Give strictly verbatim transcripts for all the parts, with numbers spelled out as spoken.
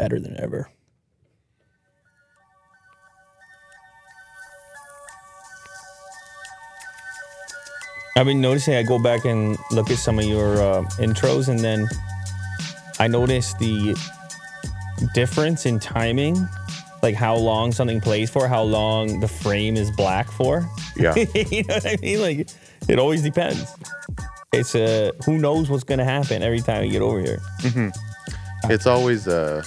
better than ever. I've been noticing, I go back and look at some of your uh, intros, and then I notice the difference in timing, like how long something plays for, how long the frame is black for. Yeah. You know what I mean? Like, it always depends. It's a, uh, who knows what's going to happen every time you get over here. Mm-hmm. It's always a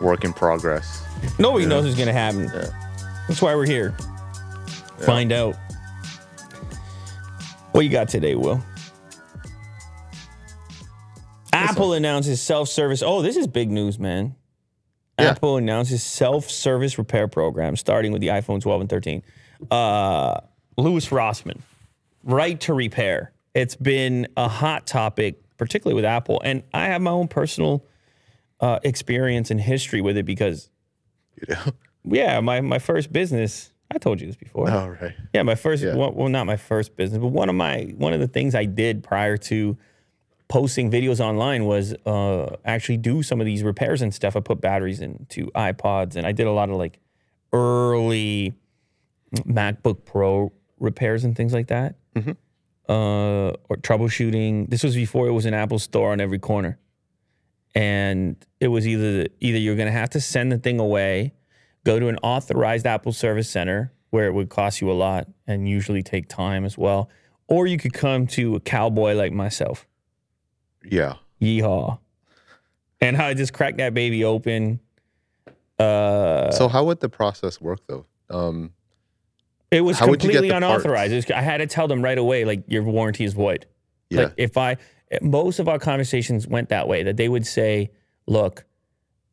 work in progress. Nobody yeah. knows what's going to happen. Yeah. That's why we're here. Yeah. Find out. What you got today, Will? Apple announces self-service. Oh, this is big news, man. Yeah. Apple announces self-service repair program starting with the iPhone twelve and thirteen. Uh, Louis Rossman, right to repair. It's been a hot topic, particularly with Apple. And I have my own personal uh, experience and history with it because, you know, yeah, my, my first business... I told you this before. Oh, right. Yeah, my first, yeah. Well, well, not my first business, but one of my, one of the things I did prior to posting videos online was uh, actually do some of these repairs and stuff. I put batteries into iPods, and I did a lot of like early MacBook Pro repairs and things like that. Mm-hmm. Uh, or troubleshooting. This was before it was an Apple store on every corner. And it was either, either you're going to have to send the thing away, go to an authorized Apple service center where it would cost you a lot and usually take time as well. Or you could come to a cowboy like myself. Yeah. Yeehaw. And how I just cracked that baby open. Uh, so how would the process work, though? Um, it was completely unauthorized. It was, I had to tell them right away, like, your warranty is void. Yeah. Like, if I, most of our conversations went that way, that they would say, look,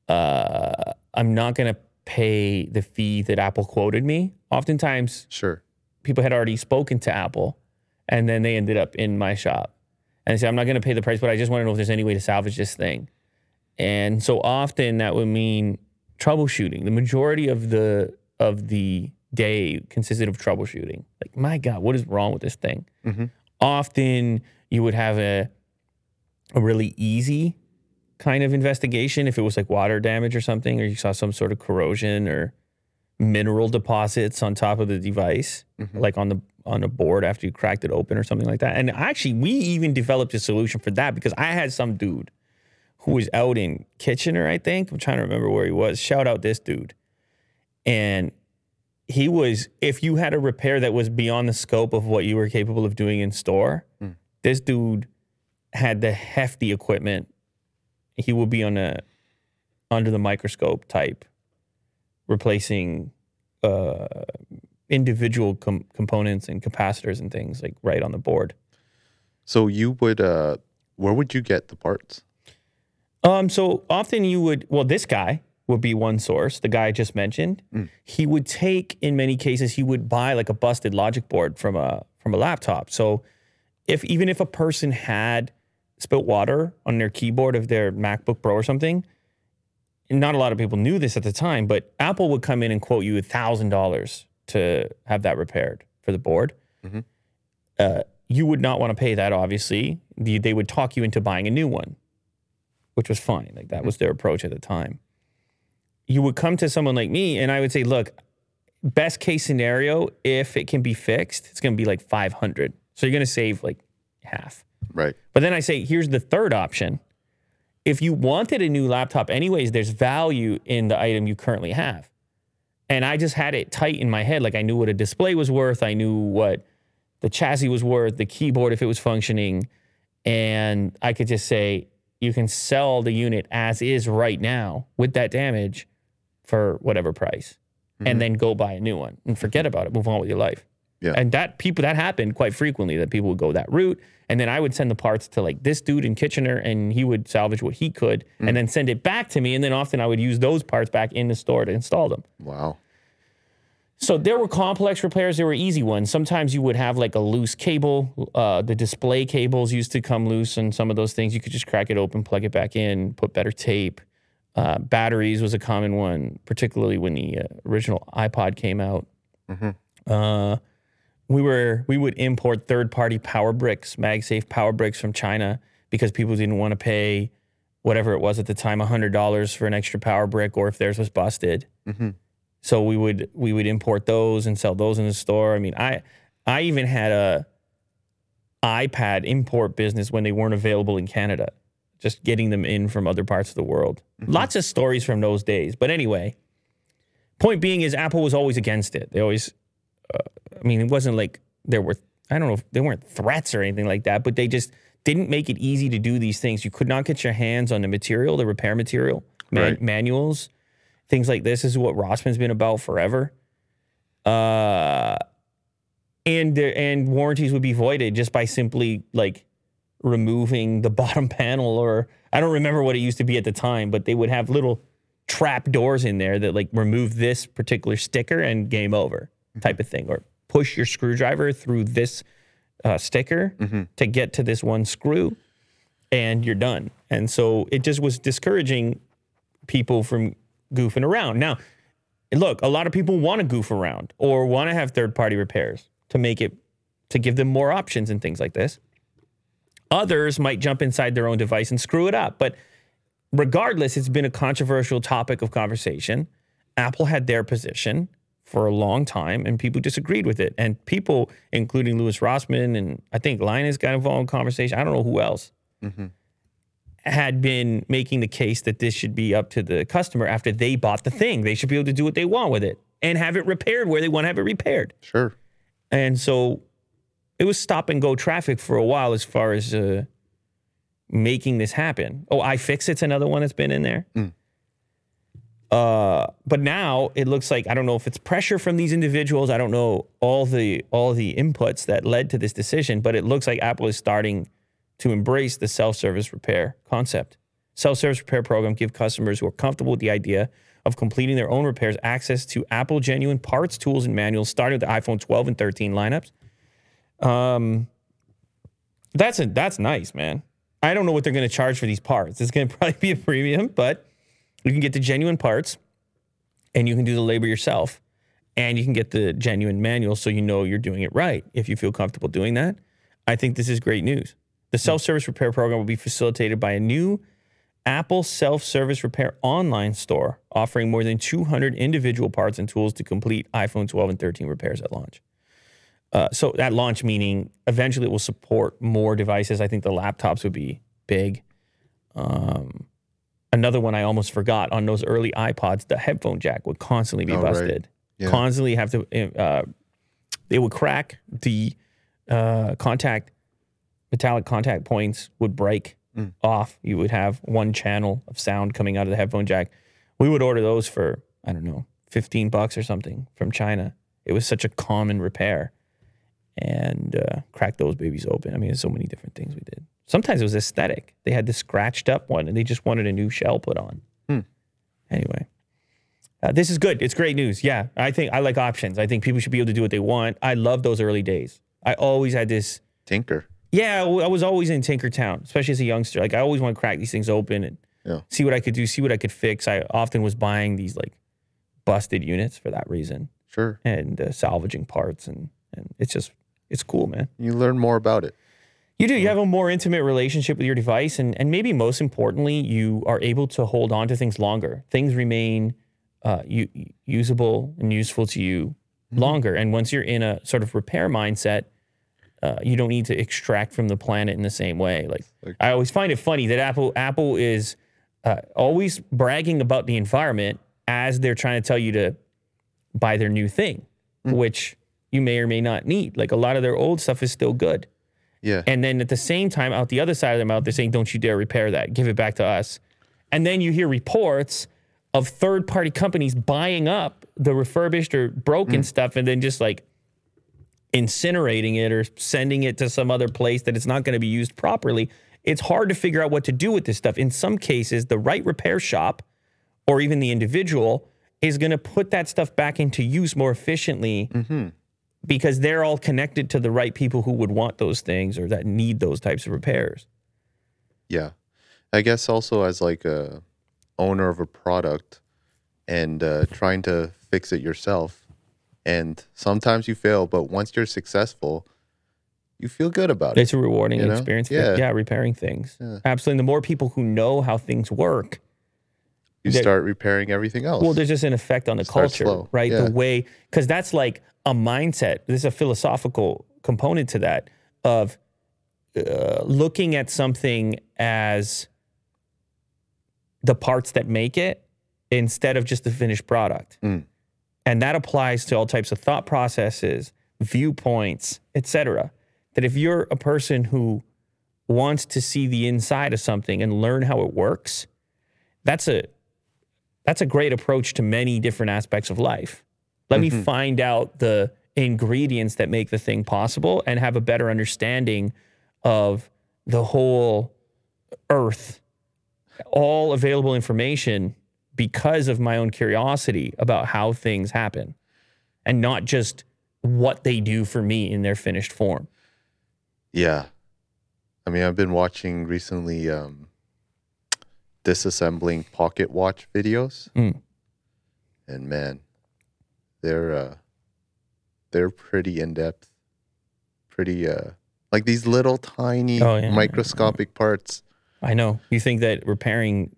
uh, I'm not going to pay the fee that Apple quoted me. Oftentimes, sure, people had already spoken to Apple, and then they ended up in my shop. And they said, I'm not going to pay the price, but I just want to know if there's any way to salvage this thing. And so often that would mean troubleshooting. The majority of the of the day consisted of troubleshooting. Like, my God, what is wrong with this thing? Mm-hmm. Often you would have a a really easy kind of investigation if it was like water damage or something, or you saw some sort of corrosion or mineral deposits on top of the device, mm-hmm. like on the on the board after you cracked it open or something like that. And actually, we even developed a solution for that because I had some dude who was out in Kitchener, I think. I'm trying to remember where he was. Shout out this dude. And he was, if you had a repair that was beyond the scope of what you were capable of doing in store, mm. this dude had the hefty equipment. He will be on a under the microscope type, replacing uh, individual com- components and capacitors and things like right on the board. So you would, uh, where would you get the parts? Um, so often you would, well, this guy would be one source. The guy I just mentioned, mm. he would take, in many cases, he would buy like a busted logic board from a from a laptop. So if even if a person had spilt water on their keyboard of their MacBook Pro or something. And not a lot of people knew this at the time, but Apple would come in and quote you one thousand dollars to have that repaired for the board. Mm-hmm. Uh, you would not want to pay that, obviously. The, they would talk you into buying a new one, which was fine. Like, that was their approach at the time. You would come to someone like me, and I would say, look, best case scenario, if it can be fixed, it's going to be like five hundred dollars. So you're going to save like half. Right. But then I say, here's the third option. If you wanted a new laptop anyways, there's value in the item you currently have. And I just had it tight in my head. Like, I knew what a display was worth. I knew what the chassis was worth, the keyboard, if it was functioning. And I could just say, you can sell the unit as is right now with that damage for whatever price. Mm-hmm. And then go buy a new one and forget about it. Move on with your life. Yeah. And that people that happened quite frequently, that people would go that route. And then I would send the parts to like this dude in Kitchener, and he would salvage what he could mm. and then send it back to me. And then often I would use those parts back in the store to install them. Wow. So there were complex repairs. There were easy ones. Sometimes you would have like a loose cable. Uh, the display cables used to come loose and some of those things. You could just crack it open, plug it back in, put better tape. Uh, batteries was a common one, particularly when the uh, original iPod came out. Mm-hmm. Uh We were we would import third-party power bricks, MagSafe power bricks from China because people didn't want to pay whatever it was at the time, one hundred dollars for an extra power brick, or if theirs was busted. Mm-hmm. So we would we would import those and sell those in the store. I mean, I I even had a iPad import business when they weren't available in Canada, just getting them in from other parts of the world. Mm-hmm. Lots of stories from those days. But anyway, point being is Apple was always against it. They always, uh, I mean, it wasn't like there were, I don't know, if they weren't threats or anything like that, but they just didn't make it easy to do these things. You could not get your hands on the material, the repair material, man- right. manuals, things like this. This is what Rossman's been about forever. Uh, and and warranties would be voided just by simply like removing the bottom panel, or I don't remember what it used to be at the time, but they would have little trap doors in there that like remove this particular sticker and game over type of thing, or push your screwdriver through this uh, sticker mm-hmm. to get to this one screw, and you're done. And so it just was discouraging people from goofing around. Now, look, a lot of people want to goof around or want to have third-party repairs to make it, to give them more options and things like this. Others might jump inside their own device and screw it up. But regardless, it's been a controversial topic of conversation. Apple had their position for a long time, and people disagreed with it. And people, including Louis Rossman, and I think Linus got involved in conversation, I don't know who else, mm-hmm. had been making the case that this should be up to the customer after they bought the thing. They should be able to do what they want with it and have it repaired where they want to have it repaired. Sure. And so it was stop-and-go traffic for a while as far as uh, making this happen. Oh, iFixit's another one that's been in there. Mm. Uh, but now it looks like, I don't know if it's pressure from these individuals. I don't know all the all the inputs that led to this decision, but it looks like Apple is starting to embrace the self-service repair concept. Self-service repair program give customers who are comfortable with the idea of completing their own repairs access to Apple genuine parts, tools, and manuals, starting with the iPhone twelve and thirteen lineups. Um, that's a, that's nice, man. I don't know what they're going to charge for these parts. It's going to probably be a premium, but you can get the genuine parts, and you can do the labor yourself, and you can get the genuine manual so you know you're doing it right if you feel comfortable doing that. I think this is great news. The self-service repair program will be facilitated by a new Apple self-service repair online store offering more than two hundred individual parts and tools to complete iPhone twelve and thirteen repairs at launch. Uh, so at launch, meaning eventually it will support more devices. I think the laptops would be big. Um... Another one I almost forgot, on those early iPods, the headphone jack would constantly be oh, busted. Right. Yeah. Constantly have to, uh, they would crack, the uh, contact, metallic contact points would break mm. off. You would have one channel of sound coming out of the headphone jack. We would order those for, I don't know, fifteen bucks or something from China. It was such a common repair. And uh, crack those babies open. I mean, there's so many different things we did. Sometimes it was aesthetic. They had this scratched up one, and they just wanted a new shell put on. Hmm. Anyway, uh, this is good. It's great news. Yeah, I think I like options. I think people should be able to do what they want. I love those early days. I always had this... Tinker. Yeah, I was always in Tinkertown, especially as a youngster. Like, I always want to crack these things open and yeah. see what I could do, see what I could fix. I often was buying these, like, busted units for that reason. Sure. And uh, salvaging parts, and, and it's just, it's cool, man. You learn more about it. You do. You have a more intimate relationship with your device, and, and maybe most importantly, you are able to hold on to things longer. Things remain uh, u- usable and useful to you mm-hmm. longer. And once you're in a sort of repair mindset, uh, you don't need to extract from the planet in the same way. Like, like I always find it funny that Apple Apple is uh, always bragging about the environment as they're trying to tell you to buy their new thing, mm-hmm. which you may or may not need. Like, a lot of their old stuff is still good. Yeah. And then at the same time, out the other side of their mouth, they're saying, don't you dare repair that. Give it back to us. And then you hear reports of third-party companies buying up the refurbished or broken mm. stuff and then just, like, incinerating it or sending it to some other place that it's not going to be used properly. It's hard to figure out what to do with this stuff. In some cases, the right repair shop or even the individual is going to put that stuff back into use more efficiently mm-hmm. because they're all connected to the right people who would want those things or that need those types of repairs. Yeah. I guess also as like a owner of a product and uh, trying to fix it yourself. And sometimes you fail, but once you're successful, you feel good about it. It's a rewarding you know? experience. Yeah. yeah, repairing things. Yeah. Absolutely. The more people who know how things work, you start repairing everything else. Well, there's just an effect on the start culture, slow. right? Yeah. The way, because that's like a mindset. There's a philosophical component to that of uh, looking at something as the parts that make it instead of just the finished product. Mm. And that applies to all types of thought processes, viewpoints, et cetera. That if you're a person who wants to see the inside of something and learn how it works, that's a that's a great approach to many different aspects of life. Let mm-hmm. me find out the ingredients that make the thing possible and have a better understanding of the whole earth, all available information because of my own curiosity about how things happen and not just what they do for me in their finished form. Yeah. I mean, I've been watching recently um, disassembling pocket watch videos. Mm. And man, they're uh, they're pretty in-depth, pretty uh, like these little tiny oh, yeah, microscopic yeah. parts. I know. You think that repairing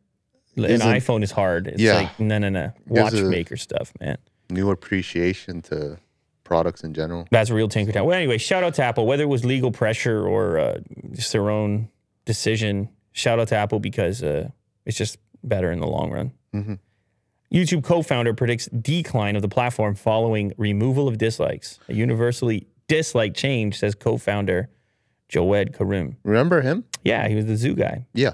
Isn't, an iPhone is hard. It's yeah. like, no, no, no. Watchmaker stuff, man. New appreciation to products in general. That's a real tinker town. Well, anyway, shout out to Apple. Whether it was legal pressure or uh, just their own decision, shout out to Apple because uh, it's just better in the long run. Mm-hmm. YouTube co-founder predicts decline of the platform following removal of dislikes. A universally disliked change, says co-founder Jawed Karim. Remember him? Yeah, he was the zoo guy. Yeah.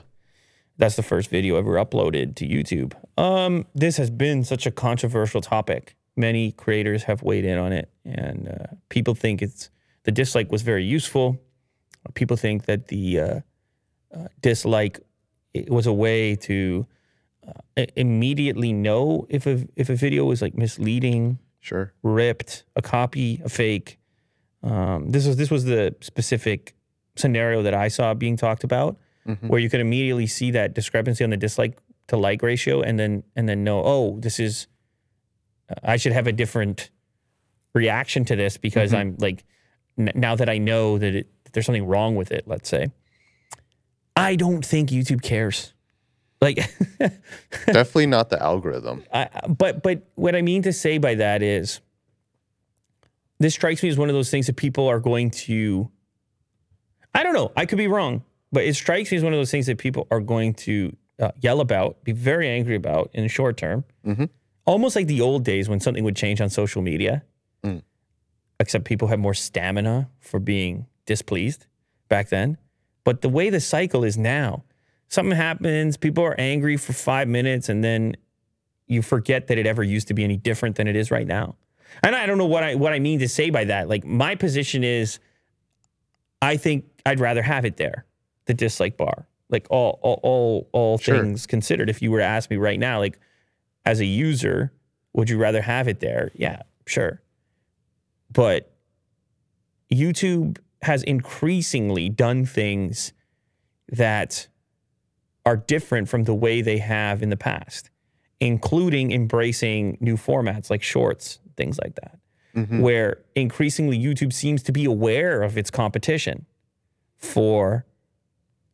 That's the first video ever uploaded to YouTube. Um, this has been such a controversial topic. Many creators have weighed in on it, and uh, people think it's the dislike was very useful. People think that the uh, uh, dislike it was a way to uh, immediately know if a if a video was like misleading, sure, ripped, a copy, a fake. Um, this was this was the specific scenario that I saw being talked about. Mm-hmm. Where you could immediately see that discrepancy on the dislike to like ratio, and then and then know, oh, this is, I should have a different reaction to this because mm-hmm. I'm like, n- now that I know that it, there's something wrong with it. Let's say, I don't think YouTube cares. Like, definitely not the algorithm. I, but but what I mean to say by that is, this strikes me as one of those things that people are going to. I don't know. I could be wrong. But it strikes me as one of those things that people are going to uh, yell about, be very angry about in the short term. Mm-hmm. Almost like the old days when something would change on social media, mm. except people had more stamina for being displeased back then. But the way the cycle is now, something happens, people are angry for five minutes, and then you forget that it ever used to be any different than it is right now. And I don't know what I what I mean to say by that. Like, my position is, I think I'd rather have it there. The dislike bar, like all, all, all, all sure. things considered. If you were to ask me right now, like as a user, would you rather have it there? Yeah, sure. But YouTube has increasingly done things that are different from the way they have in the past, including embracing new formats like shorts, things like that, mm-hmm. where increasingly YouTube seems to be aware of its competition for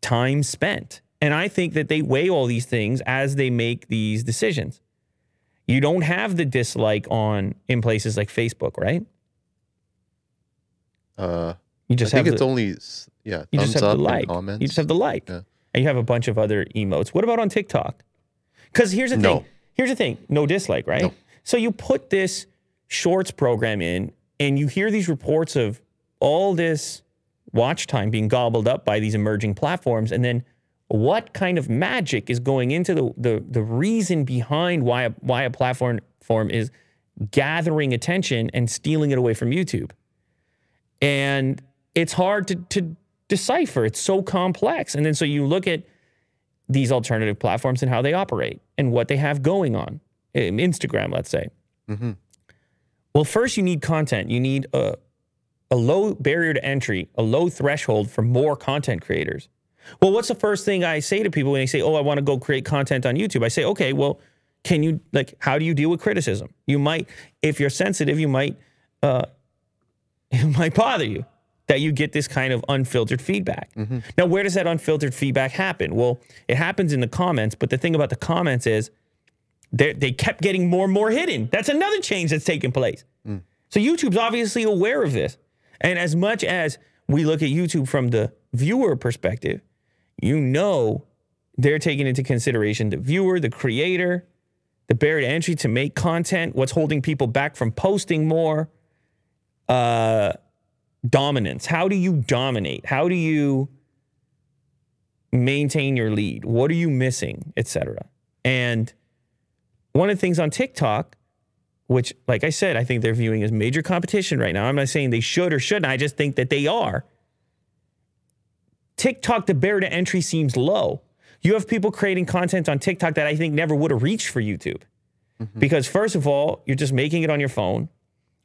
time spent. And I think that they weigh all these things as they make these decisions. You don't have the dislike on in places like Facebook, right? Uh, you just I have think the, it's only yeah. You just have up the like. Comments. You just have the like, yeah. and you have a bunch of other emotes. What about on TikTok? Because here's the no. thing. Here's the thing. No dislike, right? No. So you put this shorts program in, and you hear these reports of all this watch time being gobbled up by these emerging platforms, and then what kind of magic is going into the the, the reason behind why a, why a platform form is gathering attention and stealing it away from YouTube? And it's hard to, to decipher. It's so complex. And then so you look at these alternative platforms and how they operate and what they have going on. Instagram, let's say. Mm-hmm. Well, first you need content. You need a A low barrier to entry, a low threshold for more content creators. Well, what's the first thing I say to people when they say, oh, I want to go create content on YouTube? I say, okay, well, can you, like, how do you deal with criticism? You might, if you're sensitive, you might, uh, it might bother you. that you get this kind of unfiltered feedback. Mm-hmm. Now, where does that unfiltered feedback happen? Well, it happens in the comments, but the thing about the comments is they they kept getting more and more hidden. That's another change that's taking place. Mm. So YouTube's obviously aware of this. And as much as we look at YouTube from the viewer perspective, you know they're taking into consideration the viewer, the creator, the barrier to entry to make content, what's holding people back from posting more, uh, dominance. How do you dominate? How do you maintain your lead? What are you missing, et cetera. And one of the things on TikTok, which, like I said, I think they're viewing as major competition right now. I'm not saying they should or shouldn't. I just think that they are. TikTok, the barrier to entry seems low. You have people creating content on TikTok that I think never would have reached for YouTube. Mm-hmm. Because first of all, you're just making it on your phone.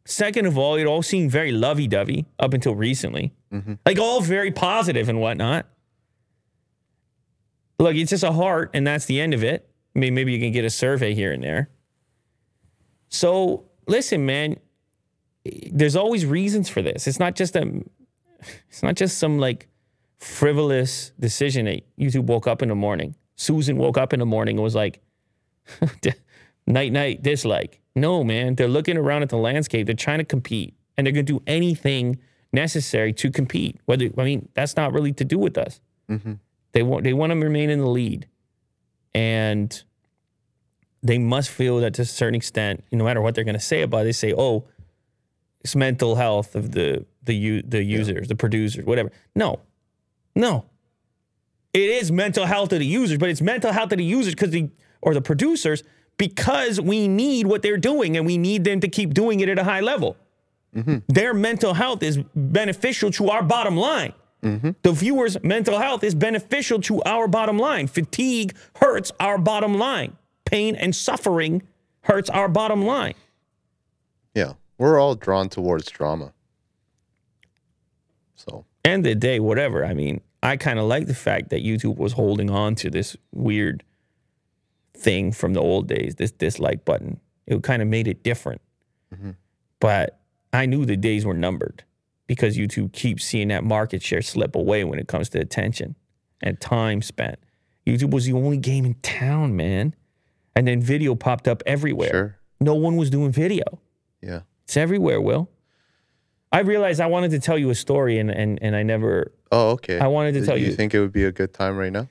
Second of all, it all seemed very lovey-dovey up until recently. Mm-hmm. Like, all very positive and whatnot. Look, it's just a heart, and that's the end of it. I mean, maybe you can get a survey here and there. So, listen, man, there's always reasons for this. It's not just a, it's not just some, like, frivolous decision that YouTube woke up in the morning. Susan woke up in the morning and was like, night-night, dislike. No, man, they're looking around at the landscape. They're trying to compete, and they're going to do anything necessary to compete. Whether I mean, that's not really to do with us. Mm-hmm. They want they want to remain in the lead, and they must feel that to a certain extent, no matter what they're going to say about it, they say, "Oh, it's mental health of the the u- the users, yeah. the producers, whatever." No, no, it is mental health of the users, but it's mental health of the users because the or the producers. Because we need what they're doing, and we need them to keep doing it at a high level. Mm-hmm. Their mental health is beneficial to our bottom line. Mm-hmm. The viewer's mental health is beneficial to our bottom line. Fatigue hurts our bottom line. Pain and suffering hurts our bottom line. Yeah, we're all drawn towards drama. So, end of the day, whatever. I mean, I kind of like the fact that YouTube was holding on to this weird thing from the old days, this dislike button. It kind of made it different. Mm-hmm. But I knew the days were numbered because YouTube keeps seeing that market share slip away when it comes to attention and time spent. YouTube was the only game in town, man. And then video popped up everywhere. Sure. No one was doing video. Yeah. It's everywhere, Will. I realized I wanted to tell you a story and and, and I never... Oh, okay. I wanted to Did tell you. You think it would be a good time right now?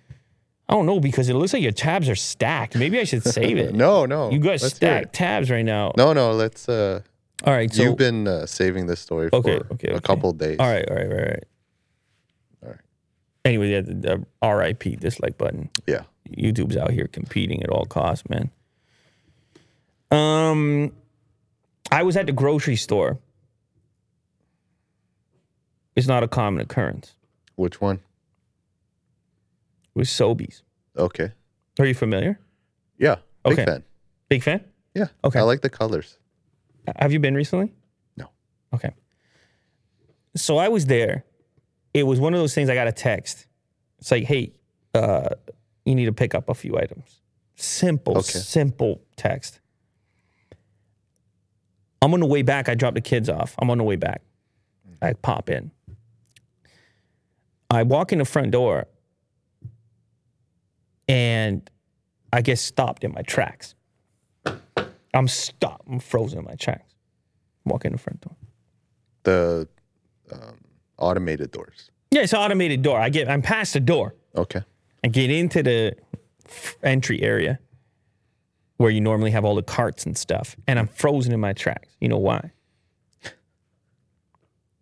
I don't know, because it looks like your tabs are stacked. Maybe I should save it. no, no. You got stacked tabs right now. No, no. Let's. Uh, all right. So you've been uh, saving this story for okay, okay, a okay. couple of days. All right, all right, all right. All right. Anyway, yeah, the, the R I P dislike button. Yeah. YouTube's out here competing at all costs, man. Um, I was at the grocery store. It's not a common occurrence. Which one? With Sobeys. Okay. Are you familiar? Yeah. Big okay. fan. Big fan? Yeah. Okay. I like the colors. Have you been recently? No. Okay. So I was there. It was one of those things I got a text. It's like, hey, uh, you need to pick up a few items. Simple, okay. simple text. I'm on the way back. I dropped the kids off. I'm on the way back. I pop in. I walk in the front door. And I get stopped in my tracks. I'm stopped. I'm frozen in my tracks. Walk in the front door. The um, automated doors. Yeah, it's an automated door. I get. I'm past the door. Okay. I get into the entry area where you normally have all the carts and stuff, and I'm frozen in my tracks. You know why?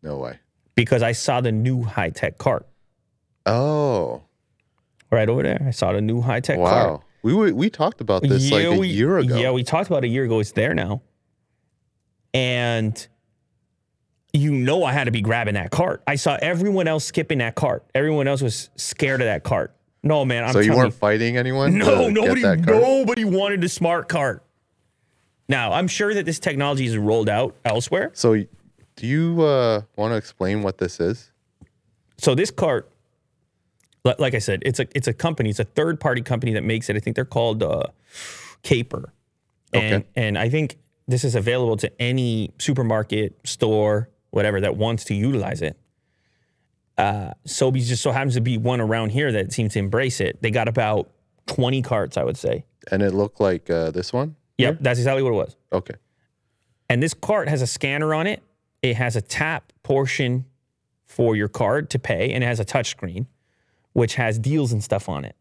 No way. Because I saw the new high tech cart. Oh. Right over there. I saw the new high-tech wow. car. Wow. We were, we talked about this yeah, like a we, year ago. Yeah, we talked about it a year ago. It's there now. And you know I had to be grabbing that cart. I saw everyone else skipping that cart. Everyone else was scared of that cart. No, man. I'm so you weren't you, fighting anyone? No, nobody, nobody wanted the smart cart. Now, I'm sure that this technology is rolled out elsewhere. So do you uh, want to explain what this is? So this cart... Like I said, it's a it's a company. It's a third-party company that makes it. I think they're called uh, Caper. And, okay. and I think this is available to any supermarket, store, whatever, that wants to utilize it. Uh, Sobeys just so happens to be one around here that seems to embrace it. They got about twenty carts, I would say. And it looked like uh, this one? Yep, here? That's exactly what it was. Okay. And this cart has a scanner on it. It has a tap portion for your card to pay, and it has a touchscreen, which has deals and stuff on it.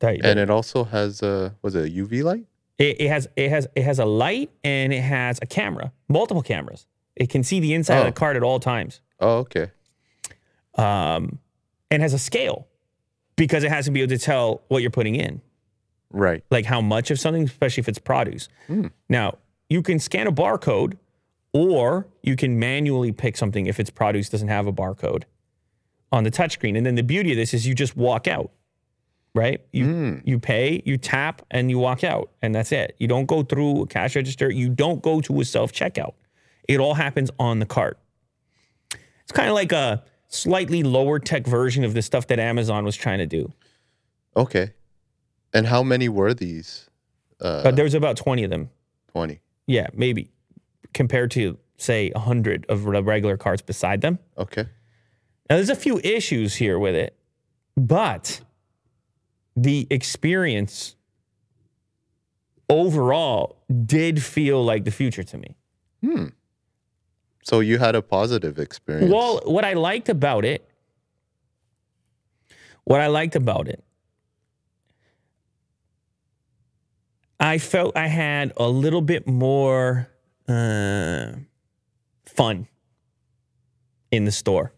That, and it also has a, was it a U V light? It, it has it has it has a light and it has a camera, multiple cameras. It can see the inside oh. of the cart at all times. Oh, okay. Um, and has a scale because it has to be able to tell what you're putting in, right? Like how much of something, especially if it's produce. Mm. Now you can scan a barcode, or you can manually pick something if it's produce doesn't have a barcode on the touchscreen. And then the beauty of this is you just walk out. Right? You mm. you pay, you tap, and you walk out, and that's it. You don't go through a cash register. You don't go to a self-checkout. It all happens on the cart. It's kind of like a slightly lower-tech version of the stuff that Amazon was trying to do. Okay. And how many were these? Uh, uh, there was about twenty of them. twenty? Yeah, maybe. Compared to, say, one hundred of the regular carts beside them. Okay. Now, there's a few issues here with it, but the experience overall did feel like the future to me. Hmm. So you had a positive experience. Well, what I liked about it, what I liked about it, I felt I had a little bit more uh, fun in the store.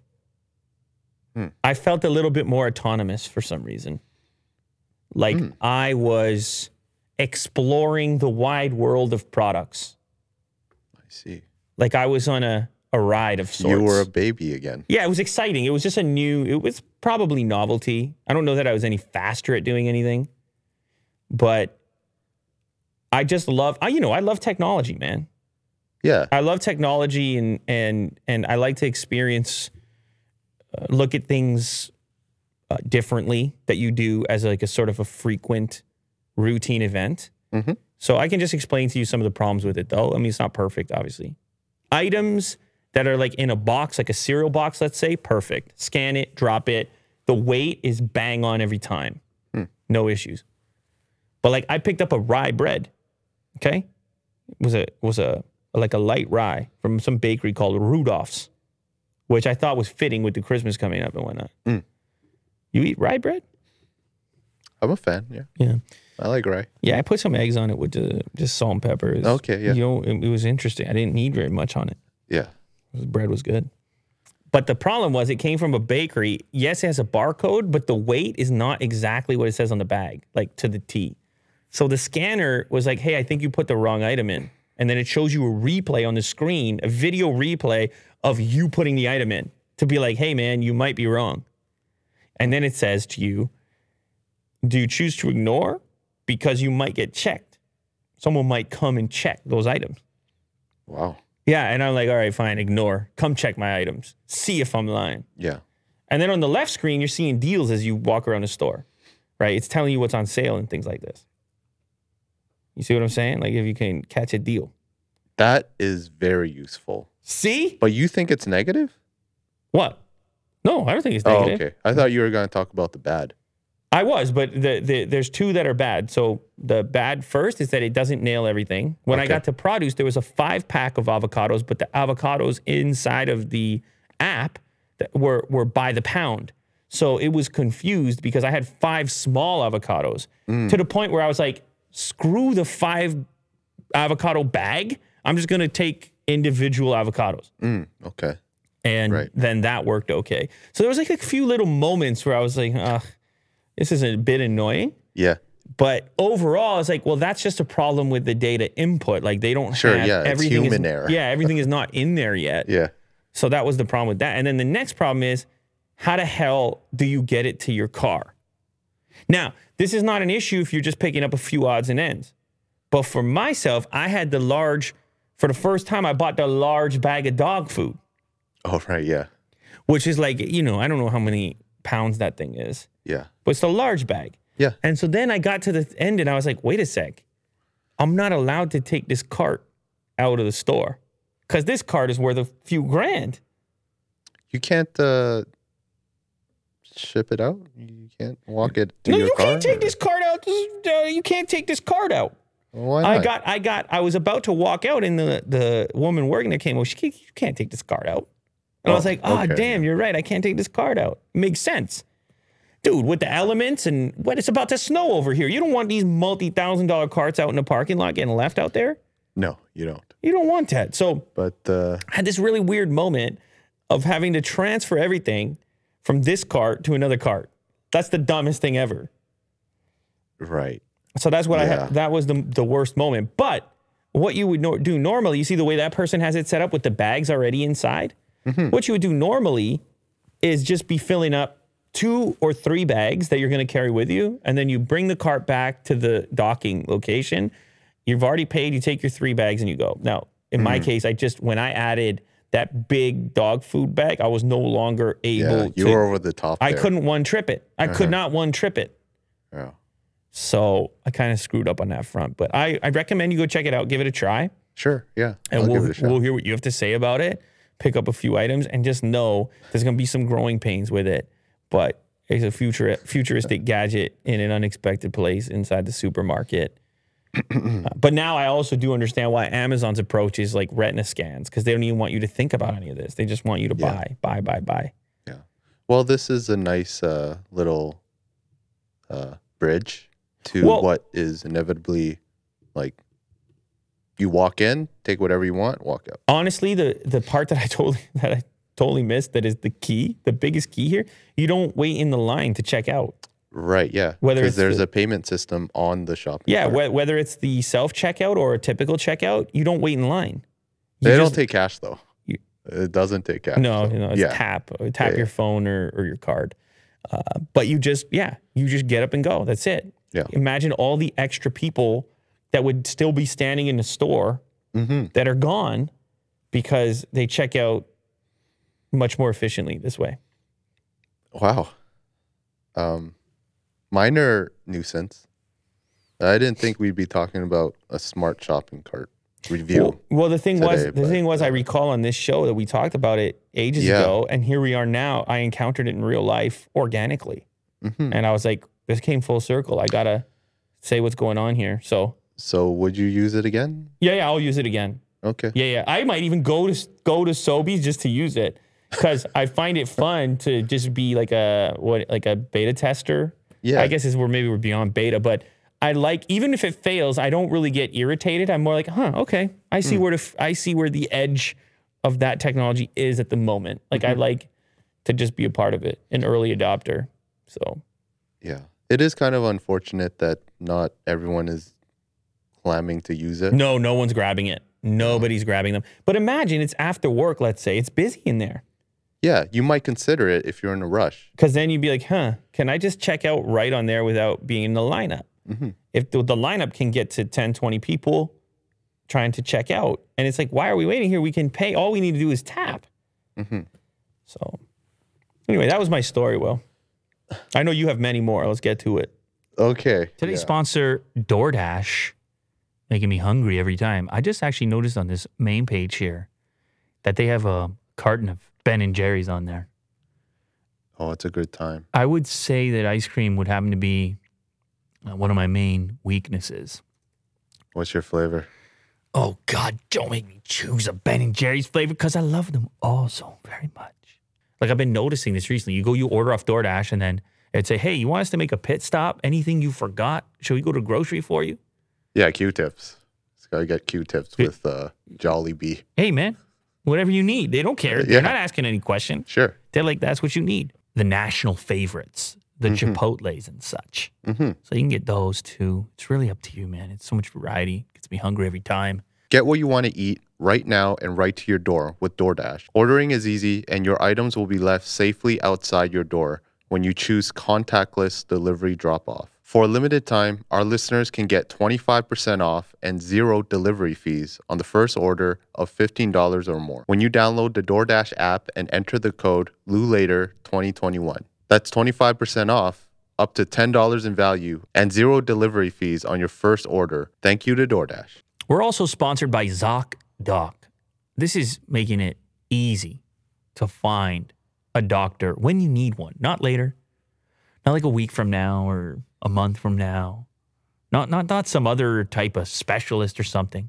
Hmm. I felt a little bit more autonomous for some reason. Like mm. I was exploring the wide world of products. I see. Like I was on a, a ride of sorts. You were a baby again. Yeah, it was exciting. It was just a new, it was probably novelty. I don't know that I was any faster at doing anything, but I just love, I, you know, I love technology, man. Yeah. I love technology and, and, and I like to experience, uh, look at things Uh, differently that you do as like a sort of a frequent routine event. Mm-hmm. So I can just explain to you some of the problems with it though. I mean, it's not perfect, obviously. Items that are like in a box, like a cereal box, let's say, perfect. Scan it, drop it. The weight is bang on every time. Mm. No issues. But like I picked up a rye bread, okay? It was a, was a, like a light rye from some bakery called Rudolph's, which I thought was fitting with the Christmas coming up and whatnot. Mm. You eat rye bread? I'm a fan, yeah. Yeah. I like rye. Yeah, I put some eggs on it with uh, just salt and pepper. It's, okay, yeah. You know, it, it was interesting. I didn't need very much on it. Yeah. The bread was good. But the problem was it came from a bakery. Yes, it has a barcode, but the weight is not exactly what it says on the bag, like to the T. So the scanner was like, hey, I think you put the wrong item in. And then it shows you a replay on the screen, a video replay of you putting the item in to be like, hey, man, you might be wrong. And then it says to you, do you choose to ignore? Because you might get checked. Someone might come and check those items. Wow. Yeah, and I'm like, all right, fine, ignore. Come check my items. See if I'm lying. Yeah. And then on the left screen, you're seeing deals as you walk around the store, right? It's telling you what's on sale and things like this. You see what I'm saying? Like if you can catch a deal. That is very useful. See? But you think it's negative? What? No, I don't think it's negative. Oh, okay. I thought you were going to talk about the bad. I was, but the, the, there's two that are bad. So the bad first is that it doesn't nail everything. When okay. I got to produce, there was a five-pack of avocados, but the avocados inside of the app that were, were by the pound. So it was confused because I had five small avocados mm. to the point where I was like, screw the five-avocado bag. I'm just going to take individual avocados. Mm, okay. And right. then that worked okay. So there was like a few little moments where I was like, uh, this is a bit annoying. Yeah. But overall, it's like, well, that's just a problem with the data input. Like they don't sure, have yeah, everything. It's human is, error. Yeah, everything is not in there yet. Yeah. So that was the problem with that. And then the next problem is, how the hell do you get it to your car? Now, this is not an issue if you're just picking up a few odds and ends. But for myself, I had the large, for the first time, I bought the large bag of dog food. Oh, right, yeah. Which is like, you know, I don't know how many pounds that thing is. Yeah. But it's a large bag. Yeah. And so then I got to the end and I was like, wait a sec. I'm not allowed to take this cart out of the store because this cart is worth a few grand. You can't uh, ship it out? You can't walk it to no, your you car? No, you can't take or? this card out. This, uh, you can't take this card out. Well, why not? I got, I got, I was about to walk out, and the, the woman working there came over. She, you can't take this card out. And oh, I was like, oh, okay. damn, you're right. I can't take this card out. It makes sense. Dude, with the elements and what it's about to snow over here. You don't want these multi-thousand dollar carts out in the parking lot getting left out there. No, you don't. You don't want that. So but, uh, I had this really weird moment of having to transfer everything from this cart to another cart. That's the dumbest thing ever. Right. So that's what yeah. I had. That was the, the worst moment. But what you would no- do normally, you see the way that person has it set up with the bags already inside? Mm-hmm. What you would do normally is just be filling up two or three bags that you're going to carry with you, and then you bring the cart back to the docking location. You've already paid. You take your three bags and you go. Now, in mm. my case, I just, when I added that big dog food bag, I was no longer able yeah, you to. You were over the top I there. couldn't one-trip it. I uh-huh. could not one-trip it. Yeah. So I kind of screwed up on that front. But I, I recommend you go check it out. Give it a try. Sure, yeah. And I'll we'll give it a shot. We'll hear what you have to say about it. Pick up a few items and just know there's going to be some growing pains with it. But it's a future, futuristic gadget in an unexpected place inside the supermarket. uh, but now I also do understand why Amazon's approach is like retina scans, because they don't even want you to think about any of this. They just want you to yeah. buy, buy, buy, buy. Yeah. Well, this is a nice uh, little uh, bridge to well, what is inevitably like you walk in, take whatever you want, walk out. Honestly, the, the part that I totally that I totally missed that is the key, the biggest key here. You don't wait in the line to check out. Right, yeah. Because there's the, a payment system on the shopping Yeah, wh- whether it's the self-checkout or a typical checkout, you don't wait in line. You they just, don't take cash, though. You, it doesn't take cash. No, so. no it's yeah. tap. Tap yeah, your phone or, or your card. Uh, but you just, yeah, you just get up and go. That's it. Yeah. Imagine all the extra people that would still be standing in the store mm-hmm. that are gone because they check out much more efficiently this way. Wow. Um. Minor nuisance. I didn't think we'd be talking about a smart shopping cart review. Well, well the thing today, was, the but, thing was, I recall on this show that we talked about it ages yeah. ago, and here we are now. I encountered it in real life organically, mm-hmm. and I was like, "This came full circle. I gotta say what's going on here." So, so would you use it again? Yeah, yeah, I'll use it again. Okay. Yeah, yeah. I might even go to go to Sobeys just to use it because I find it fun to just be like a what, like a beta tester. Yeah. I guess is where maybe we're beyond beta, but I like, even if it fails, I don't really get irritated. I'm more like, huh, okay. I see mm. where to, f- I see where the edge of that technology is at the moment. Like mm-hmm. I like to just be a part of it, an early adopter. So, yeah, it is kind of unfortunate that not everyone is clamming to use it. No, no one's grabbing it. Nobody's mm. grabbing them. But imagine it's after work. Let's say it's busy in there. Yeah, you might consider it if you're in a rush. Because then you'd be like, huh, can I just check out right on there without being in the lineup? Mm-hmm. If the, the lineup can get to ten, twenty people trying to check out. And it's like, why are we waiting here? We can pay. All we need to do is tap. Mm-hmm. So anyway, that was my story, Will. I know you have many more. Let's get to it. Okay. Today's yeah. sponsor, DoorDash, making me hungry every time. I just actually noticed on this main page here that they have a carton of Ben and Jerry's on there. Oh, it's a good time. I would say that ice cream would happen to be one of my main weaknesses. What's your flavor? Oh, God, don't make me choose a Ben and Jerry's flavor because I love them all so very much. Like, I've been noticing this recently. You go, you order off DoorDash, and then it'd say, hey, you want us to make a pit stop? Anything you forgot? Should we go to grocery for you? Yeah, Q-tips. It's gotta get Q-tips with uh, Jollibee. Hey, man. Whatever you need. They don't care. They're yeah. not asking any question. Sure. They're like, that's what you need. The national favorites, the mm-hmm. Chipotles and such. Mm-hmm. So you can get those too. It's really up to you, man. It's so much variety. It gets me hungry every time. Get what you want to eat right now and right to your door with DoorDash. Ordering is easy and your items will be left safely outside your door when you choose contactless delivery drop-off. For a limited time, our listeners can get twenty-five percent off and zero delivery fees on the first order of fifteen dollars or more when you download the DoorDash app and enter the code L U L A T E R twenty twenty-one. That's twenty-five percent off, up to ten dollars in value, and zero delivery fees on your first order. Thank you to DoorDash. We're also sponsored by ZocDoc. This is making it easy to find a doctor when you need one, not later, Not like a week from now or a month from now. Not not not some other type of specialist or something.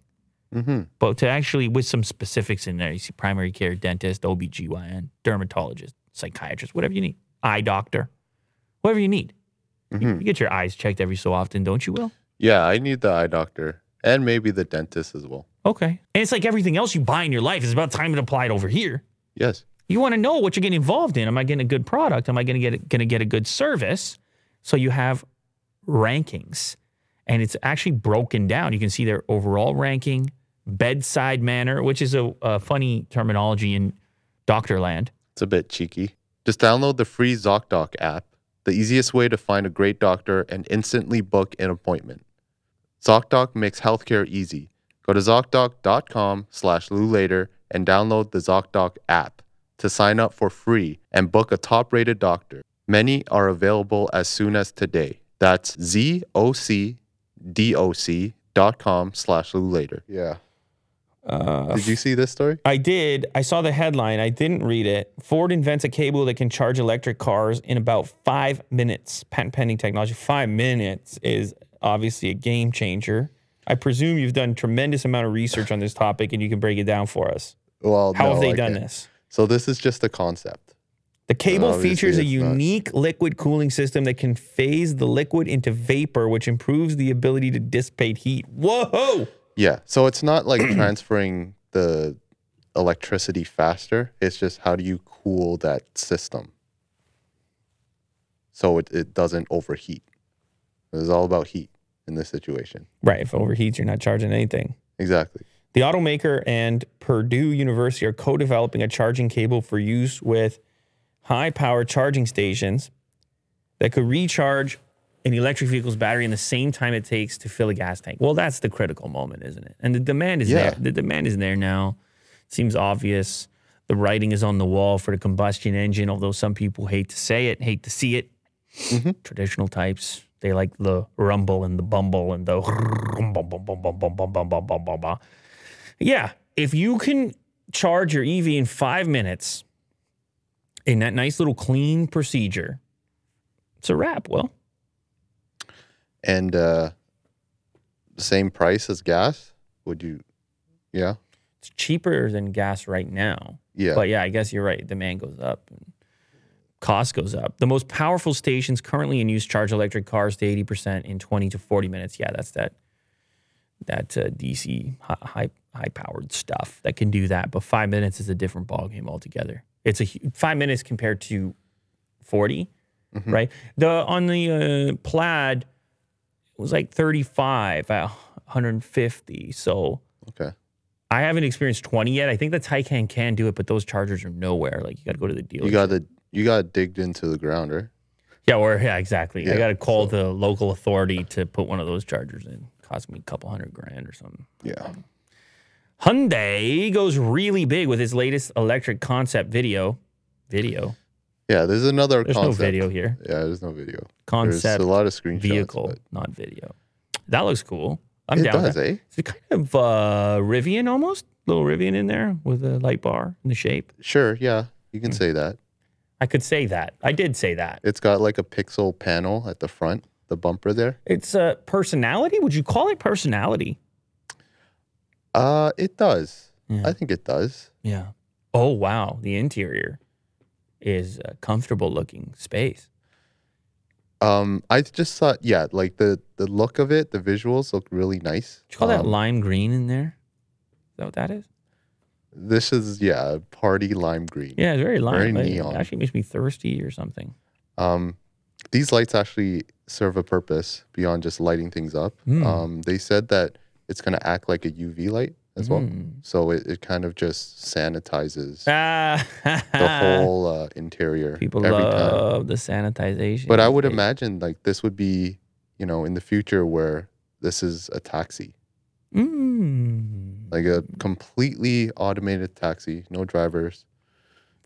Mm-hmm. But to actually, with some specifics in there, you see primary care, dentist, O B G Y N, dermatologist, psychiatrist, whatever you need. Eye doctor, whatever you need. Mm-hmm. You, you get your eyes checked every so often, don't you, Will? Yeah, I need the eye doctor and maybe the dentist as well. Okay. And it's like everything else you buy in your life. It's about time to apply it over here. Yes. You want to know what you're getting involved in. Am I getting a good product? Am I going to get going to get a good service? So you have rankings, and it's actually broken down. You can see their overall ranking, bedside manner, which is a, a funny terminology in doctor land. It's a bit cheeky. Just download the free ZocDoc app, the easiest way to find a great doctor and instantly book an appointment. ZocDoc makes healthcare easy. Go to ZocDoc dot com slash Lou Later and download the ZocDoc app to sign up for free and book a top-rated doctor. Many are available as soon as today. That's Z O C D O C dot com slash Lou Later. Yeah. Uh, did you see this story? I did. I saw the headline. I didn't read it. Ford invents a cable that can charge electric cars in about five minutes. Patent pending technology. Five minutes is obviously a game changer. I presume you've done a tremendous amount of research on this topic and you can break it down for us. Well, How no, have they I done can't. this? So this is just a concept. The cable features a unique not. liquid cooling system that can phase the liquid into vapor, which improves the ability to dissipate heat. Whoa! Yeah, so it's not like transferring the electricity faster. It's just how do you cool that system so it, it doesn't overheat. It's all about heat in this situation. Right, if it overheats, you're not charging anything. Exactly. The automaker and Purdue University are co-developing a charging cable for use with high-power charging stations that could recharge an electric vehicle's battery in the same time it takes to fill a gas tank. Well, that's the critical moment, isn't it? And the demand is yeah. there. The demand is there now. It seems obvious. The writing is on the wall for the combustion engine, although some people hate to say it, hate to see it. Mm-hmm. Traditional types, they like the rumble and the bumble and the... Yeah, if you can charge your E V in five minutes... in that nice little clean procedure, it's a wrap, Will. And uh, same price as gas? Would you, yeah? It's cheaper than gas right now. Yeah. But yeah, I guess you're right. Demand goes up and cost goes up. The most powerful stations currently in use charge electric cars to eighty percent in twenty to forty minutes. Yeah, that's that that uh, D C high, high-powered stuff that can do that. But five minutes is a different ballgame altogether. It's a five minutes compared to forty, mm-hmm. right? The on the uh, Plaid, it was like thirty-five at one hundred fifty. So okay, I haven't experienced twenty yet. I think the Taycan can do it, but those chargers are nowhere. Like you got to go to the dealer. You got to you got to dig into the ground, right? Yeah, or yeah, exactly. Yeah, I got to call so. the local authority to put one of those chargers in. Cost me a couple hundred grand or something. Yeah. Hyundai goes really big with his latest electric concept video. Video. Yeah, there's another there's concept. There's no video here. Yeah, there's no video. Concept. There's a lot of screenshots. Vehicle, but... not video. That looks cool. I'm it down does, eh? It's kind of uh, Rivian almost. Little Rivian in there with a light bar in the shape. Sure, yeah. You can mm-hmm. say that. I could say that. I did say that. It's got like a pixel panel at the front, the bumper there. It's a uh, personality? Would you call it personality? Uh, it does. Yeah. I think it does. Yeah. Oh, wow. The interior is a comfortable looking space. Um, I just thought, yeah, like the, the look of it, the visuals look really nice. Did you call um, that lime green in there? Is that what that is? This is, yeah, party lime green. Yeah, it's very lime. Very neon. It actually makes me thirsty or something. Um, these lights actually serve a purpose beyond just lighting things up. Mm. Um, they said that it's going to act like a U V light as well. Mm. So it, it kind of just sanitizes ah. the whole uh, interior. People every love time. the sanitization. But I would imagine like this would be, you know, in the future where this is a taxi. Mm. Like a completely automated taxi, no drivers.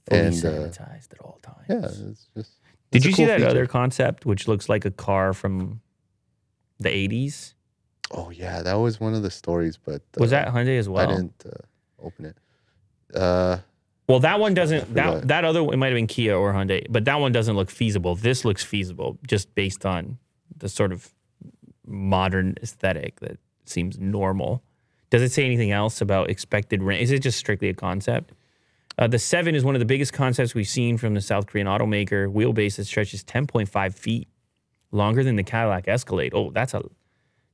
Fully and sanitized uh, at all times. Yeah. It's just, Did it's you cool see that feature. other concept, which looks like a car from the eighties? Oh, yeah, that was one of the stories, but... Uh, was that Hyundai as well? I didn't uh, open it. Uh, Well, that one doesn't. That that other it might have been Kia or Hyundai, but that one doesn't look feasible. This looks feasible just based on the sort of modern aesthetic that seems normal. Does it say anything else about expected rent? Is it just strictly a concept? Uh, the seven is one of the biggest concepts we've seen from the South Korean automaker. Wheelbase that stretches ten point five feet, longer than the Cadillac Escalade. Oh, that's a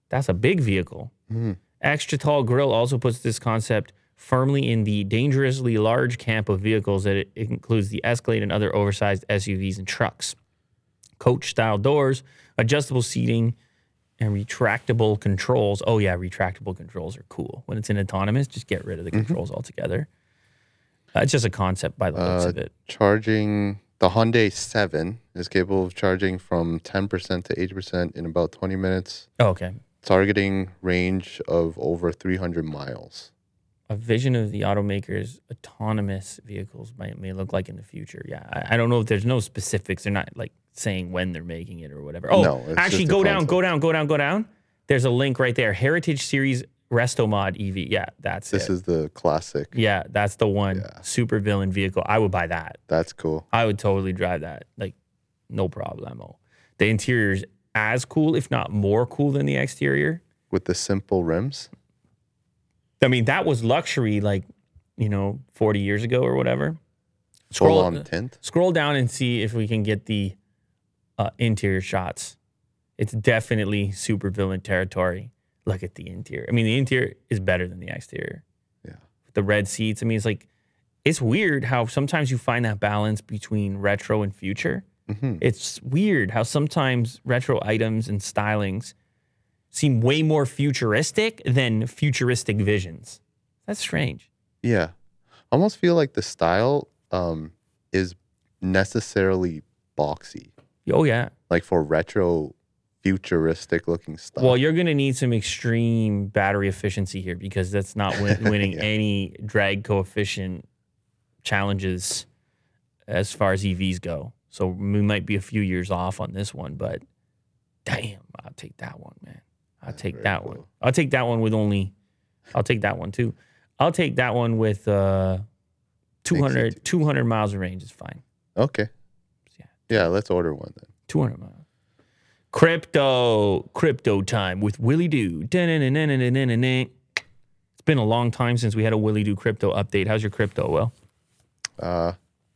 that's a big vehicle. Mm-hmm. Extra tall grille also puts this concept firmly in the dangerously large camp of vehicles that it, it includes the Escalade and other oversized S U Vs and trucks. Coach-style doors, adjustable seating, and retractable controls. Oh, yeah, retractable controls are cool. When it's in autonomous, just get rid of the mm-hmm. controls altogether. Uh, it's just a concept by the looks uh, of it. Charging, the Hyundai seven is capable of charging from ten percent to eighty percent in about twenty minutes. Oh, okay. Targeting range of over three hundred miles. A vision of the automaker's autonomous vehicles might may look like in the future. Yeah, I, I don't know if there's no specifics. They're not like saying when they're making it or whatever. Oh, no, actually, go down, go down, go down, go down. There's a link right there. Heritage Series Restomod E V. Yeah, that's this it. This is the classic. Yeah, that's the one. Yeah. Super villain vehicle. I would buy that. That's cool. I would totally drive that. Like, no problemo. The interior's as cool, if not more cool, than the exterior. With the simple rims. I mean, that was luxury, like, you know, forty years ago or whatever. Scroll on tint. Scroll down and see if we can get the uh, interior shots. It's definitely super villain territory. Look at the interior. I mean, the interior is better than the exterior. Yeah. The red seats. I mean, it's like, it's weird how sometimes you find that balance between retro and future. Mm-hmm. It's weird how sometimes retro items and stylings seem way more futuristic than futuristic visions. That's strange. Yeah. I almost feel like the style um, is necessarily boxy. Oh, yeah. Like for retro futuristic looking stuff. Well, you're going to need some extreme battery efficiency here because that's not win- winning yeah. any drag coefficient challenges as far as E Vs go. So we might be a few years off on this one, but damn, I'll take that one, man. I'll That's take that cool. one. I'll take that one with only, I'll take that one too. I'll take that one with uh, two hundred, two hundred miles of range is fine. Okay. Yeah. Yeah, let's order one then. two hundred miles. Crypto, crypto time with Willie Doo. It's been a long time since we had a Willie Doo crypto update. How's your crypto, Will? Uh,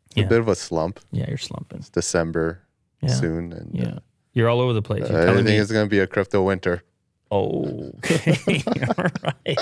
it's yeah. a bit of a slump. Yeah, you're slumping. It's December yeah. soon. and Yeah. Uh, You're all over the place. You're uh, I think me. It's going to be a crypto winter. Oh, okay. All right.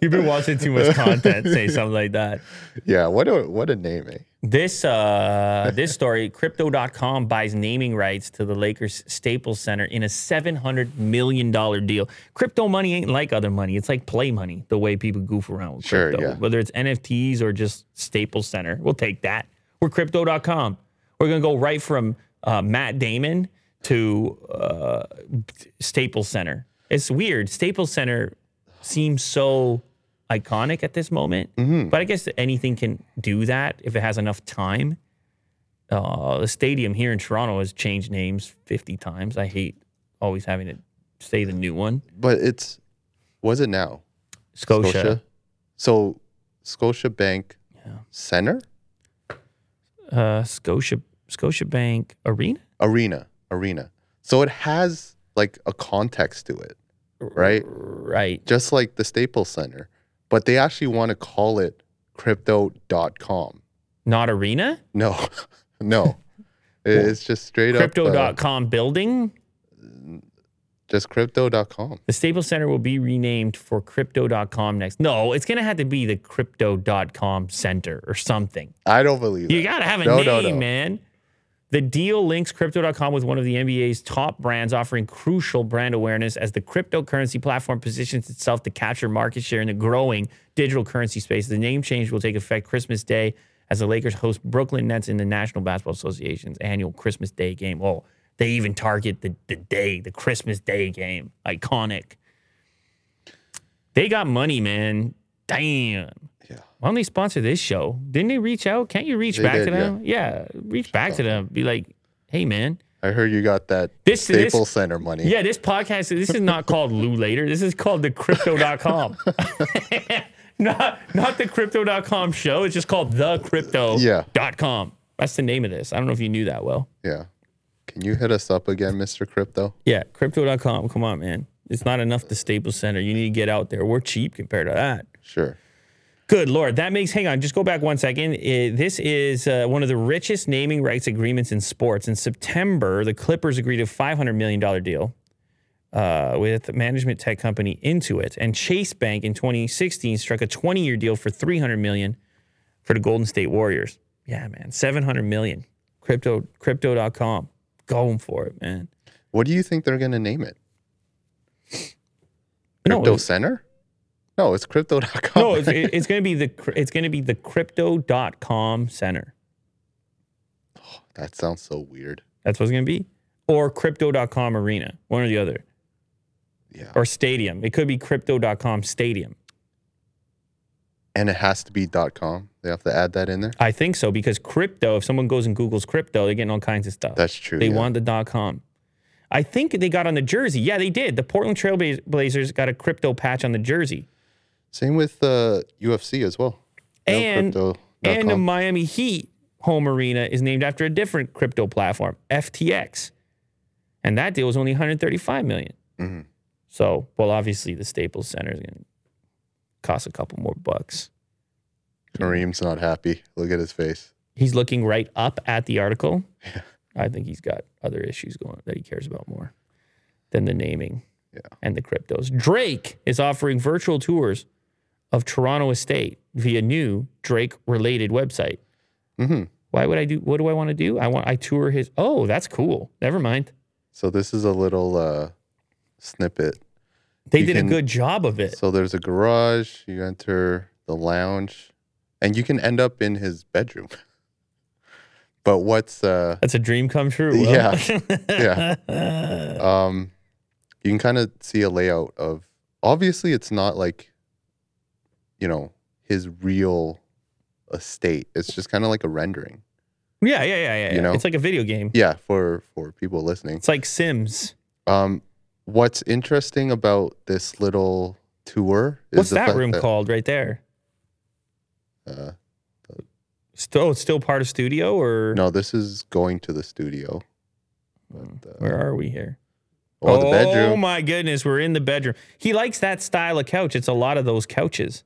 You've been watching too much content. Say something like that. Yeah. What a, what a name, eh? This, uh, this story, Crypto dot com buys naming rights to the Lakers Staples Center in a seven hundred million dollars deal. Crypto money ain't like other money. It's like play money, the way people goof around with sure, crypto. Yeah. Whether it's N F Ts or just Staples Center. We'll take that. We're Crypto dot com. We're going to go right from uh, Matt Damon to uh, Staples Center. It's weird. Staples Center seems so iconic at this moment, mm-hmm. but I guess anything can do that if it has enough time. Uh, the stadium here in Toronto has changed names fifty times. I hate always having to say the new one. But it's, was it now? Scotia. Scotia. So Scotia Bank yeah. Center? Uh, Scotia, Scotia Bank Arena? Arena. Arena. So it has like a context to it, right? Right. Just like the Staples Center. But they actually want to call it crypto dot com. Not arena? No. No. It's just straight crypto. up. Crypto dot com uh, building? Just crypto dot com. The Staples Center will be renamed for crypto dot com next. No, it's going to have to be the crypto dot com Center or something. I don't believe it. You got to have a no, name, no, no. man. The deal links Crypto dot com with one of the N B A's top brands, offering crucial brand awareness as the cryptocurrency platform positions itself to capture market share in the growing digital currency space. The name change will take effect Christmas Day as the Lakers host Brooklyn Nets in the National Basketball Association's annual Christmas Day game. Oh, they even target the, the day, the Christmas Day game. Iconic. They got money, man. Damn. Yeah. Why don't they sponsor this show? Didn't they reach out? Can't you reach they back did, to them? Yeah, yeah reach Shut back up. to them. Be like, hey, man. I heard you got that this, Staples this, Center money. Yeah, this podcast, this is not called Lou Later. This is called the crypto dot com. Not not the crypto dot com show. It's just called the crypto dot com. Yeah. That's the name of this. I don't know if you knew that well. Yeah. Can you hit us up again, Mister Crypto? Yeah, crypto dot com. Come on, man. It's not enough the Staples Center. You need to get out there. We're cheap compared to that. Sure. Good Lord. That makes, hang on, just go back one second. It, this is uh, one of the richest naming rights agreements in sports. In September, the Clippers agreed to a five hundred million dollars deal uh, with management tech company Intuit. And Chase Bank in twenty sixteen struck a twenty-year deal for three hundred million dollars for the Golden State Warriors. Yeah, man. seven hundred million dollars. Crypto, crypto dot com. Going for it, man. What do you think they're going to name it? No, Crypto Center? No, it's crypto dot com. No, it's, it's going to be the it's going to be the crypto dot com center. Oh, that sounds so weird. That's what it's going to be. Or crypto dot com arena, one or the other. Yeah. Or stadium. It could be crypto dot com stadium. And it has to be .com. They have to add that in there? I think so, because crypto, if someone goes and Googles crypto, they're getting all kinds of stuff. That's true. They yeah. want the .com. I think they got on the jersey. Yeah, they did. The Portland Trail Blazers got a crypto patch on the jersey. Same with the uh, U F C as well. And, no and the Miami Heat home arena is named after a different crypto platform, F T X. And that deal was only one hundred thirty-five million dollars. Mm-hmm. So, well, obviously the Staples Center is going to cost a couple more bucks. Kareem's not happy. Look at his face. He's looking right up at the article. Yeah. I think he's got other issues going on that he cares about more than the naming yeah. and the cryptos. Drake is offering virtual tours of Toronto estate via new Drake-related website. Mm-hmm. Why would I do? What do I want to do? I want I tour his. Oh, that's cool. Never mind. So this is a little uh, snippet. They you did can, a good job of it. So there's a garage. You enter the lounge, and you can end up in his bedroom. But what's uh, that's a dream come true. Will. Yeah, yeah. Um, you can kind of see a layout of. Obviously, it's not like, you know, his real estate. It's just kind of like a rendering. Yeah, yeah, yeah, yeah. You know? It's like a video game. Yeah, for for people listening, it's like Sims. Um. What's interesting about this little tour is what's that room that, called right there? Uh, the, still, it's still part of studio or no? This is going to the studio. But, uh, where are we here? Oh, oh, the bedroom. Oh my goodness, we're in the bedroom. He likes that style of couch. It's a lot of those couches.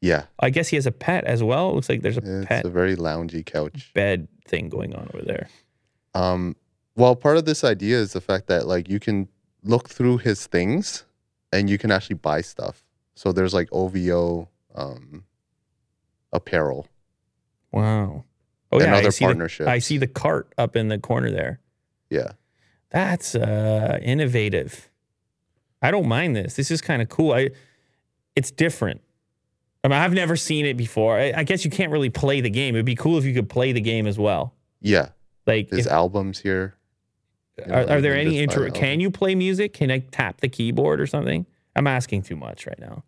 Yeah, I guess he has a pet as well. It looks like there's a it's pet. It's a very loungy couch bed thing going on over there. Um, well, part of this idea is the fact that like you can look through his things and you can actually buy stuff. So there's like O V O um, apparel. Wow. Oh, and yeah, other I partnerships. The, I see the cart up in the corner there. Yeah. That's uh, innovative. I don't mind this. This is kind of cool. I, It's different. I mean, I've never seen it before. I, I guess you can't really play the game. It'd be cool if you could play the game as well. Yeah. Like his if, albums here. You know, are, are there any intro? Can you play music? Can I tap the keyboard or something? I'm asking too much right now.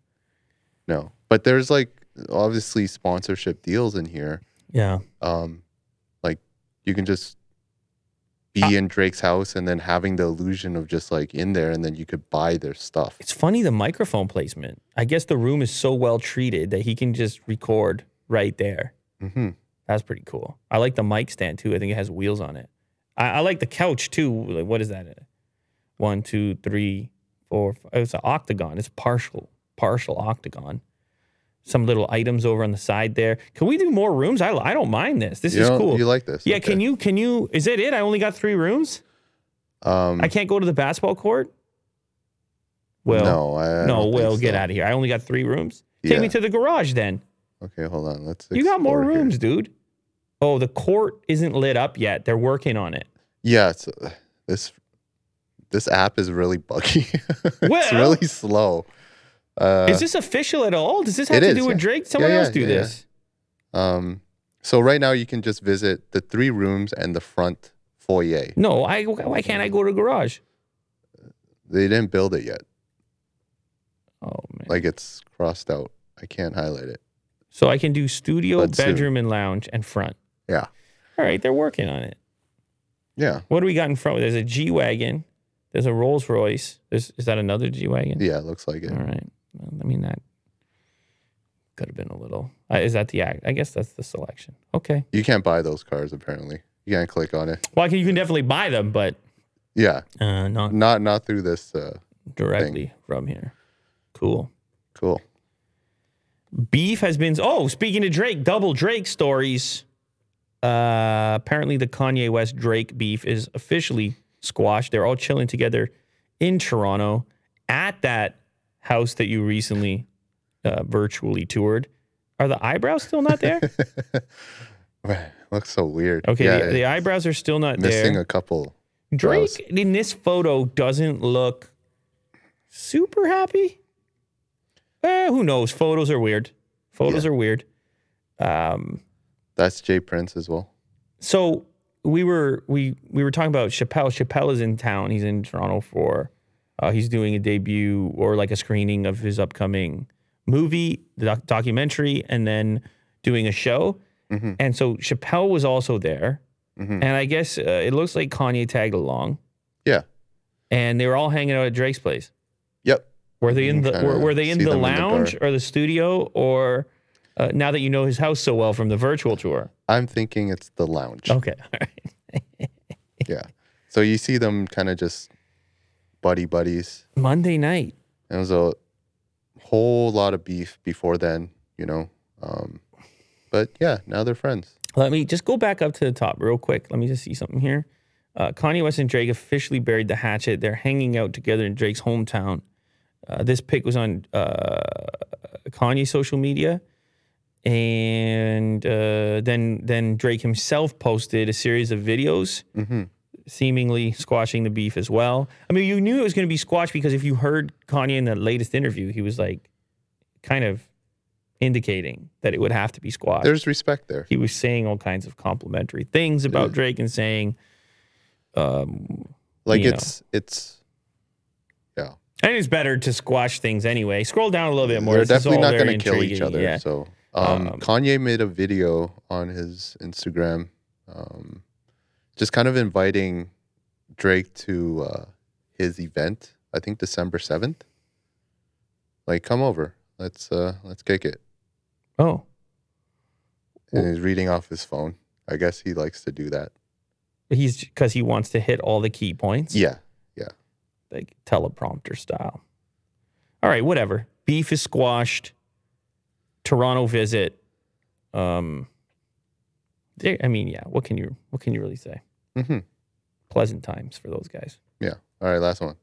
No, but there's like obviously sponsorship deals in here. Yeah. Um, like you can just be uh, in Drake's house and then having the illusion of just like in there, and then you could buy their stuff. It's funny the microphone placement. I guess the room is so well treated that he can just record right there. Mm-hmm. That's pretty cool. I like the mic stand too. I think it has wheels on it. I, I like the couch, too. Like, what is that? One, two, three, four. Five. It's an octagon. It's partial, partial octagon. Some little items over on the side there. Can we do more rooms? I, I don't mind this. This you is cool. You like this? Yeah, okay. can you, can you, is that it? I only got three rooms? Um, I can't go to the basketball court? Well, no, I, I no Will, so. Get out of here. I only got three rooms. Yeah. Take me to the garage, then. Okay, hold on. Let's. You got more rooms, here. Dude. Oh, the court isn't lit up yet. They're working on it. Yeah, it's, uh, this this app is really buggy. It's well, really slow. Uh, is this official at all? Does this have to is, do with yeah. Drake? Someone yeah, yeah, else do yeah, this. Yeah. Um, so right now you can just visit the three rooms and the front foyer. No, I why can't I go to the garage? They didn't build it yet. Oh, man. Like it's crossed out. I can't highlight it. So I can do studio, Let's bedroom, see. and lounge and front. Yeah. All right, they're working on it. Yeah. What do we got in front? There's a G-Wagon. There's a Rolls Royce. There's, is that another G-Wagon? Yeah, it looks like it. All right. Well, I mean, that could have been a little. Uh, is that the act? I guess that's the selection. Okay. You can't buy those cars, apparently. You can't click on it. Well, you can definitely buy them, but yeah, uh, not not not through this uh, directly thing. From here. Cool. Cool. Beef has been. Oh, speaking of Drake, double Drake stories. Uh, apparently, the Kanye West Drake beef is officially squashed. They're all chilling together in Toronto at that house that you recently uh, virtually toured. Are the eyebrows still not there? Looks so weird. Okay, yeah, the, the eyebrows are still not missing there. Missing a couple. Drake brows. In this photo doesn't look super happy. Eh, who knows? Photos are weird. Photos yeah. are weird. Um, That's Jay Prince as well. So we were we we were talking about Chappelle. Chappelle is in town. He's in Toronto for uh, he's doing a debut or like a screening of his upcoming movie, the doc- documentary, and then doing a show. Mm-hmm. And so Chappelle was also there. Mm-hmm. And I guess uh, it looks like Kanye tagged along. Yeah. And they were all hanging out at Drake's place. Yep. Were they in the were, were they in the lounge in the or the studio or uh, now that you know his house so well from the virtual tour? I'm thinking it's the lounge. Okay. All right. Yeah. So you see them kind of just buddy buddies. Monday night. And it was a whole lot of beef before then, you know. Um, but yeah, now they're friends. Let me just go back up to the top real quick. Let me just see something here. Uh, Kanye West and Drake officially buried the hatchet. They're hanging out together in Drake's hometown. Uh, this pic was on uh, Kanye's social media. And uh, then then Drake himself posted a series of videos, mm-hmm. seemingly squashing the beef as well. I mean, you knew it was going to be squashed because if you heard Kanye in the latest interview, he was like kind of indicating that it would have to be squashed. There's respect there. He was saying all kinds of complimentary things about yeah. Drake and saying... Um, like it's... Know. it's yeah. And it's better to squash things anyway. Scroll down a little bit more. They're this definitely not going to kill each other. Yeah. So um, um, Kanye made a video on his Instagram um, just kind of inviting Drake to uh, his event, I think December seventh. Like, come over. Let's uh, let's kick it. Oh. And he's reading off his phone. I guess he likes to do that. He's because he wants to hit all the key points? Yeah. Like teleprompter style. All right, whatever. Beef is squashed. Toronto visit. Um, I mean, yeah. What can you What can you really say? Mm-hmm. Pleasant times for those guys. Yeah. All right, last one.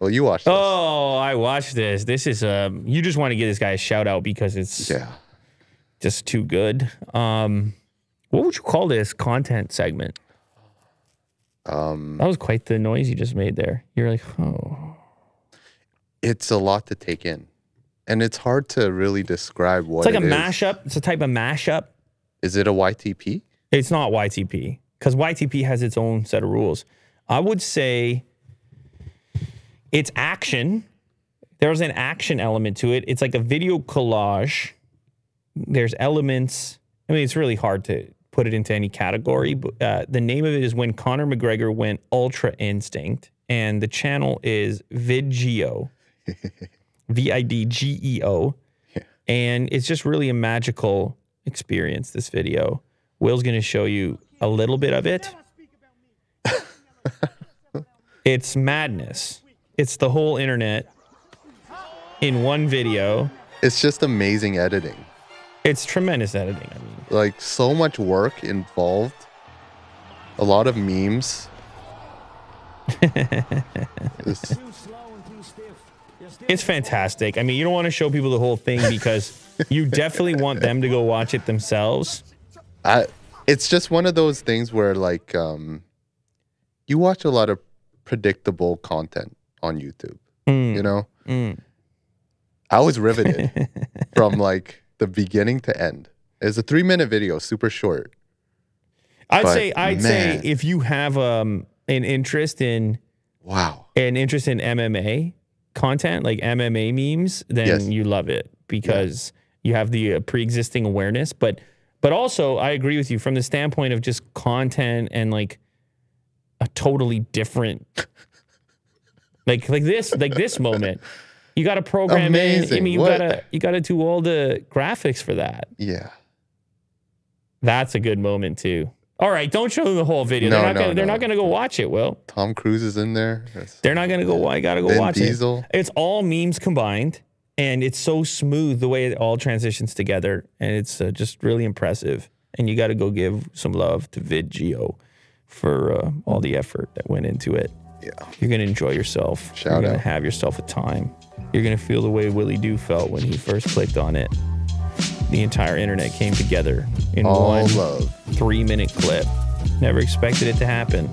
Well, you watched. This. Oh, I watched this. This is um. You just want to give this guy a shout out because it's yeah, just too good. Um, what would you call this content segment? Um, that was quite the noise you just made there. You're like, oh. It's a lot to take in. And it's hard to really describe what it is. It's like a mashup. It's a type of mashup. Is it a Y T P? It's not Y T P. Because Y T P has its own set of rules. I would say it's action. There's an action element to it. It's like a video collage. There's elements. I mean, it's really hard to... put it into any category, but uh, the name of it is When Conor McGregor Went Ultra Instinct, and the channel is Vidgeo, V I D G E O, yeah. And it's just really a magical experience, this video. Will's going to show you a little bit of it. It's madness. It's the whole internet in one video. It's just amazing editing. It's tremendous editing, I mean. Like, so much work involved. A lot of memes. it's, it's fantastic. I mean, you don't want to show people the whole thing because you definitely want them to go watch it themselves. I, it's just one of those things where, like, um, you watch a lot of predictable content on YouTube, mm. you know? Mm. I was riveted from, like... the beginning to end. It's a three-minute video, super short. I'd but, say, I'd man. say, if you have um, an interest in wow, an interest in M M A content, like M M A memes, then yes. you love it because yeah. you have the uh, pre-existing awareness. But, but also, I agree with you from the standpoint of just content and like a totally different, like like this, like this moment. You got to program Amazing. in. I mean, you got to you got to do all the graphics for that. Yeah. That's a good moment, too. All right, don't show them the whole video. No, they're not no, gonna, no, they're not going to go watch it, Will. Tom Cruise is in there. That's, they're not going to go. I got to go Vin watch Diesel. it. It's all memes combined, and it's so smooth the way it all transitions together, and it's uh, just really impressive. And you got to go give some love to Vidgeo for uh, all the effort that went into it. Yeah. You're going to enjoy yourself. Shout You're going to have yourself a time. You're going to feel the way Willie Doo felt when he first clicked on it. The entire internet came together in All one love. three-minute clip. Never expected it to happen.